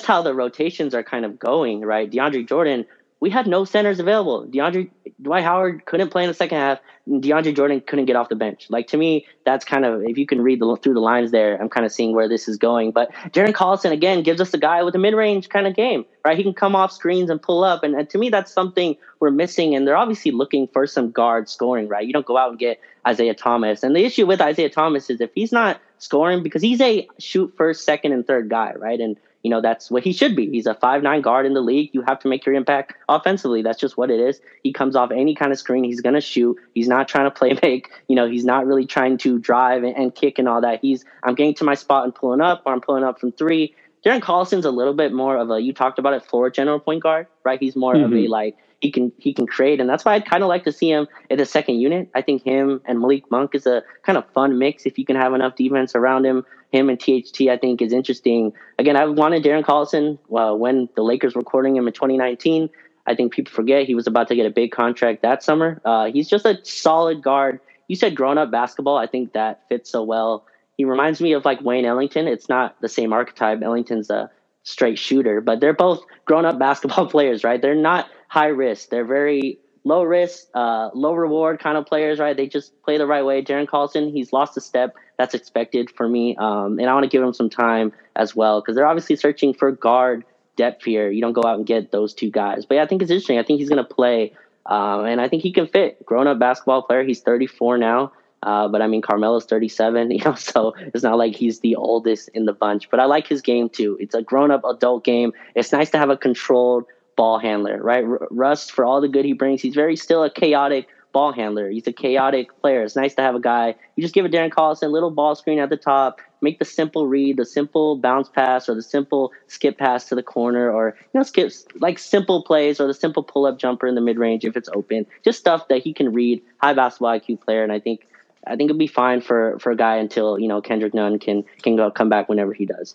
how the rotations are kind of going, right? DeAndre Jordan, we had no centers available. Dwight Howard couldn't play in the second half. DeAndre Jordan couldn't get off the bench. Like to me, that's kind of, if you can read through the lines there, I'm kind of seeing where this is going. But Darren Collison again gives us a guy with a mid-range kind of game, right? He can come off screens and pull up, and to me, that's something we're missing. And they're obviously looking for some guard scoring, right? You don't go out and get Isaiah Thomas. And the issue with Isaiah Thomas is if he's not scoring, because he's a shoot first, second, and third guy, right? And You know, that's what he should be. He's a 5'9 guard in the league. You have to make your impact offensively. That's just what it is. He comes off any kind of screen, he's going to shoot. He's not trying to play make. You know, he's not really trying to drive and kick and all that. He's, I'm getting to my spot and pulling up, or I'm pulling up from three. Darren Collison's a little bit more of a, you talked about it, floor general point guard, right? He's more of a, like, he can create, and that's why I'd kind of like to see him in the second unit. I think him and Malik Monk is a kind of fun mix if you can have enough defense around him. Him and THT, I think, is interesting. Again, I wanted Darren Collison when the Lakers were courting him in 2019. I think people forget he was about to get a big contract that summer. He's just a solid guard. You said grown-up basketball. I think that fits so well. He reminds me of like Wayne Ellington. It's not the same archetype. Ellington's a straight shooter, but they're both grown-up basketball players, right? They're not high risk. They're very low risk, low reward kind of players, right? They just play the right way. Darren Collison, he's lost a step. That's expected for me. And I want to give him some time as well, because they're obviously searching for guard depth here. You don't go out and get those two guys. But yeah, I think it's interesting. I think he's going to play, and I think he can fit. Grown-up basketball player. He's 34 now. But I mean, Carmelo's 37, you know, so it's not like he's the oldest in the bunch. But I like his game too. It's a grown-up adult game. It's nice to have a controlled ball handler, right? Russ, for all the good he brings, he's very still a chaotic ball handler. He's a chaotic player. It's nice to have a guy. You just give a Darren Collison little ball screen at the top, make the simple read, the simple bounce pass, or the simple skip pass to the corner, or you know, skips like simple plays, or the simple pull-up jumper in the mid-range if it's open. Just stuff that he can read. High basketball IQ player, and I think it'll be fine for a guy until, you know, Kendrick Nunn can go come back whenever he does.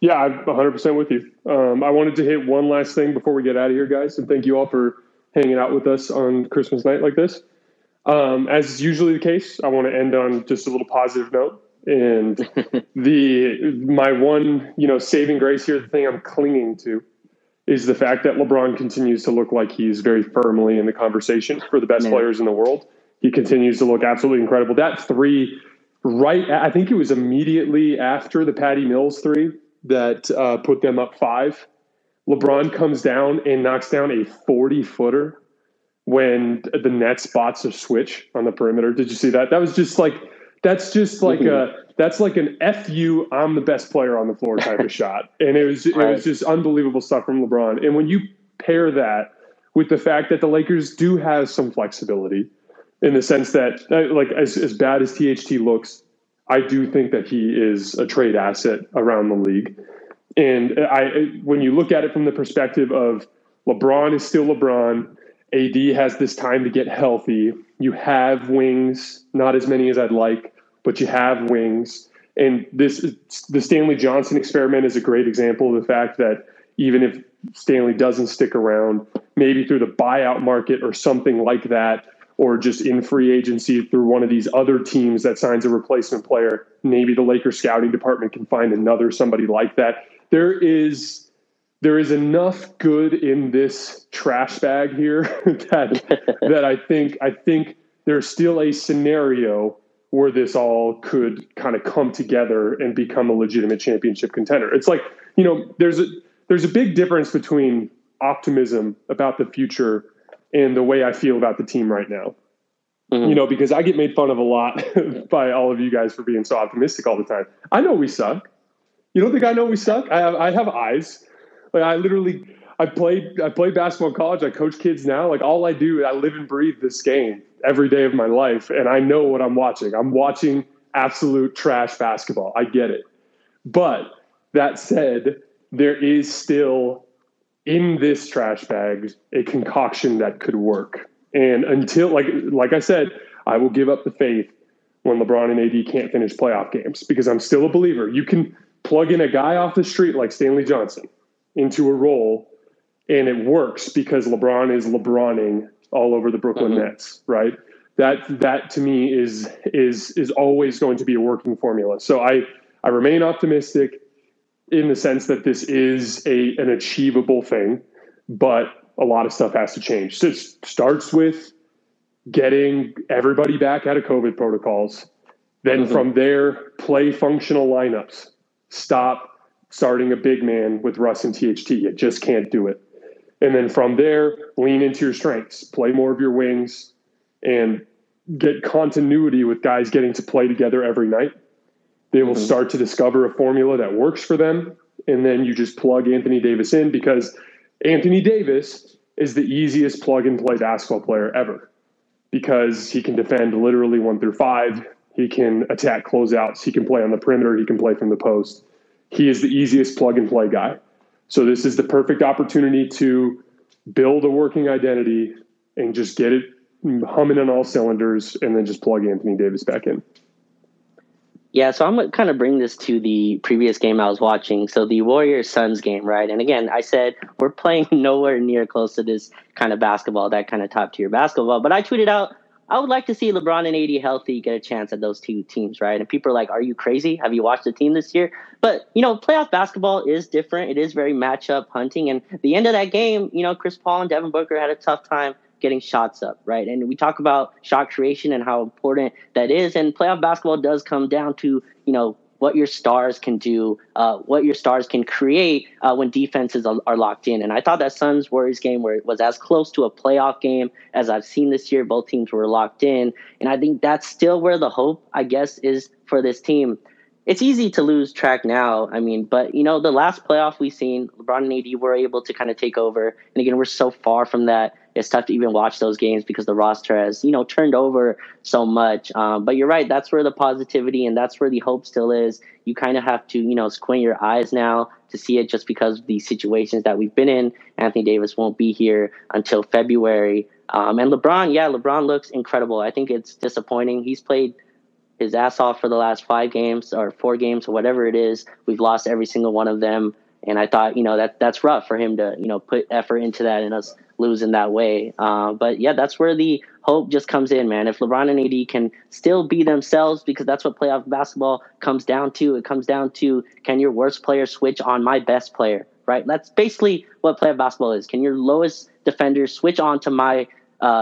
Yeah, I'm 100% with you. I wanted to hit one last thing before we get out of here, guys. And thank you all for hanging out with us on Christmas night like this. As is usually the case, I want to end on just a little positive note. And my one, you know, saving grace here, the thing I'm clinging to is the fact that LeBron continues to look like he's very firmly in the conversation for the best players in the world. He continues to look absolutely incredible. That three, right, I think it was immediately after the Patty Mills three that put them up 5. LeBron comes down and knocks down a 40-footer when the Nets spots a switch on the perimeter. Did you see that? That was just like, that's just like that's like an F you, I'm the best player on the floor type of shot. And it was just unbelievable stuff from LeBron. And when you pair that with the fact that the Lakers do have some flexibility, in the sense that, like, as bad as THT looks, I do think that he is a trade asset around the league. And when you look at it from the perspective of LeBron is still LeBron, AD has this time to get healthy. You have wings, not as many as I'd like, but you have wings. And the Stanley Johnson experiment is a great example of the fact that even if Stanley doesn't stick around, maybe through the buyout market or something like that, or just in free agency through one of these other teams that signs a replacement player, maybe the Lakers scouting department can find another somebody like that. There is enough good in this trash bag here that I think there's still a scenario where this all could kind of come together and become a legitimate championship contender. It's like, you know, there's a big difference between optimism about the future and the way I feel about the team right now, you know, because I get made fun of a lot by all of you guys for being so optimistic all the time. I know we suck. You don't think I know we suck? I have eyes. Like I played basketball in college. I coach kids now. Like all I do, I live and breathe this game every day of my life. And I know what I'm watching. I'm watching absolute trash basketball. I get it. But that said, there is still, in this trash bag, a concoction that could work. And until, like I said, I will give up the faith when LeBron and AD can't finish playoff games, because I'm still a believer. You can plug in a guy off the street like Stanley Johnson into a role, and it works because LeBron is LeBroning all over the Brooklyn Nets, right? That to me is always going to be a working formula. So I remain optimistic, in the sense that this is an achievable thing, but a lot of stuff has to change. So it starts with getting everybody back out of COVID protocols. Then from there, play functional lineups. Stop starting a big man with Russ and THT. You just can't do it. And then from there, lean into your strengths. Play more of your wings and get continuity with guys getting to play together every night. They will start to discover a formula that works for them. and then you just plug Anthony Davis in, because Anthony Davis is the easiest plug-and-play basketball player ever, because he can defend literally 1 through 5. He can attack closeouts. He can play on the perimeter. He can play from the post. He is the easiest plug-and-play guy. So this is the perfect opportunity to build a working identity and just get it humming on all cylinders, and then just plug Anthony Davis back in. Yeah, so I'm going to kind of bring this to the previous game I was watching. So the Warriors-Suns game, right? And again, I said we're playing nowhere near close to this kind of basketball, that kind of top-tier basketball. But I tweeted out, I would like to see LeBron and AD healthy get a chance at those two teams, right? And people are like, are you crazy? Have you watched the team this year? But, you know, playoff basketball is different. It is very matchup hunting. And at the end of that game, you know, Chris Paul and Devin Booker had a tough time getting shots up, right? And we talk about shot creation and how important that is. And playoff basketball does come down to, you know, what your stars can do, what your stars can create when defenses are locked in. And I thought that Suns-Warriors game where it was as close to a playoff game as I've seen this year. Both teams were locked in. And I think that's still where the hope, I guess, is for this team. It's easy to lose track now. I mean, but, you know, the last playoff we've seen, LeBron and AD were able to kind of take over. And again, we're so far from that. It's tough to even watch those games because the roster has, you know, turned over so much. But you're right. That's where the positivity and that's where the hope still is. You kind of have to, you know, squint your eyes now to see it, just because of the situations that we've been in. Anthony Davis won't be here until February. And LeBron, yeah, LeBron looks incredible. I think it's disappointing. He's played his ass off for the last 5 games or 4 games or whatever it is. We've lost every single one of them. And I thought, you know, that's rough for him to, you know, put effort into that and us losing that way. But yeah, that's where the hope just comes in, man. If LeBron and AD can still be themselves, because that's what playoff basketball comes down to. It comes down to, can your worst player switch on my best player, right? That's basically what playoff basketball is. Can your lowest defender switch on to my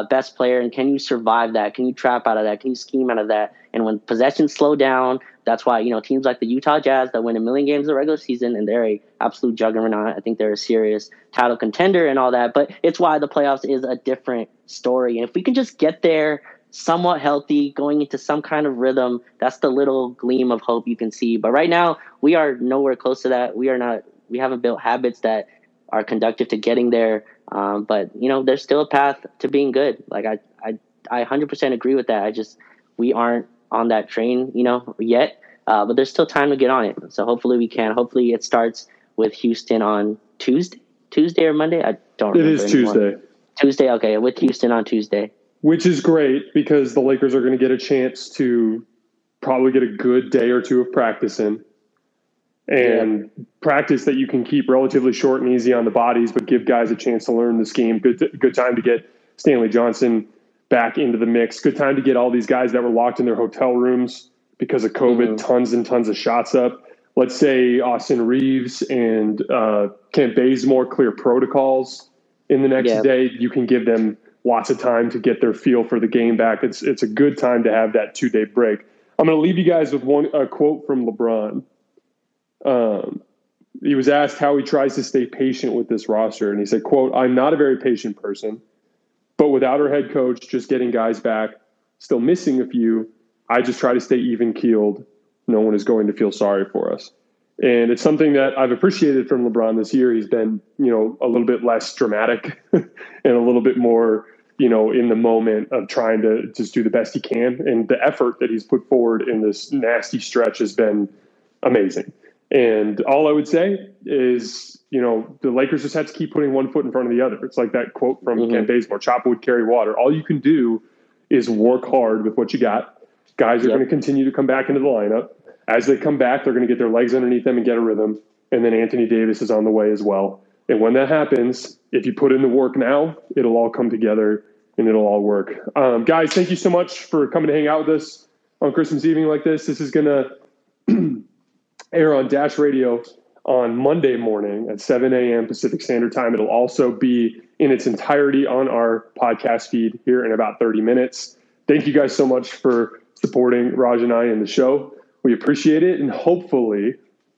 best player, and can you survive that? Can you trap out of that? Can you scheme out of that? And when possessions slow down, that's why, you know, teams like the Utah Jazz that win 1,000,000 games in the regular season, and they're a absolute juggernaut. I think they're a serious title contender and all that, but it's why the playoffs is a different story. And if we can just get there somewhat healthy, going into some kind of rhythm, that's the little gleam of hope you can see. But right now, we are nowhere close to that. We haven't built habits that are conductive to getting there. But, you know, there's still a path to being good. Like, I 100% agree with that. We aren't on that train, you know, yet. But there's still time to get on it. So hopefully we can. Hopefully it starts with Houston on Tuesday or Monday? I don't remember. It is anymore. Tuesday, okay, with Houston on Tuesday. Which is great, because the Lakers are going to get a chance to probably get a good day or two of practice in. And yeah, practice that you can keep relatively short and easy on the bodies, but give guys a chance to learn the scheme. Good time to get Stanley Johnson back into the mix. Good time to get all these guys that were locked in their hotel rooms because of COVID, tons and tons of shots up. Let's say Austin Reeves and Kent Bazemore clear protocols in the next day. You can give them lots of time to get their feel for the game back. It's a good time to have that 2-day break. I'm going to leave you guys with a quote from LeBron. He was asked how he tries to stay patient with this roster. And he said, quote, "I'm not a very patient person, but without our head coach, just getting guys back, still missing a few, I just try to stay even keeled. No one is going to feel sorry for us." And it's something that I've appreciated from LeBron this year. He's been, you know, a little bit less dramatic and a little bit more, you know, in the moment of trying to just do the best he can. And the effort that he's put forward in this nasty stretch has been amazing. And all I would say is, you know, the Lakers just have to keep putting one foot in front of the other. It's like that quote from Kent Bazemore, chop wood, carry water. All you can do is work hard with what you got. Guys are going to continue to come back into the lineup. As they come back, they're going to get their legs underneath them and get a rhythm. And then Anthony Davis is on the way as well. And when that happens, if you put in the work now, it'll all come together and it'll all work. Guys, thank you so much for coming to hang out with us on Christmas evening like this. This is going to air on Dash Radio on Monday morning at 7 a.m. Pacific Standard Time. It'll also be in its entirety on our podcast feed here in about 30 minutes. Thank you guys so much for supporting Raj and I in the show. We appreciate it. And hopefully,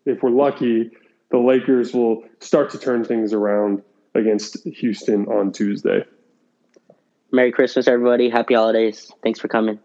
if we're lucky, the Lakers will start to turn things around against Houston on Tuesday. Merry Christmas, everybody. Happy holidays. Thanks for coming.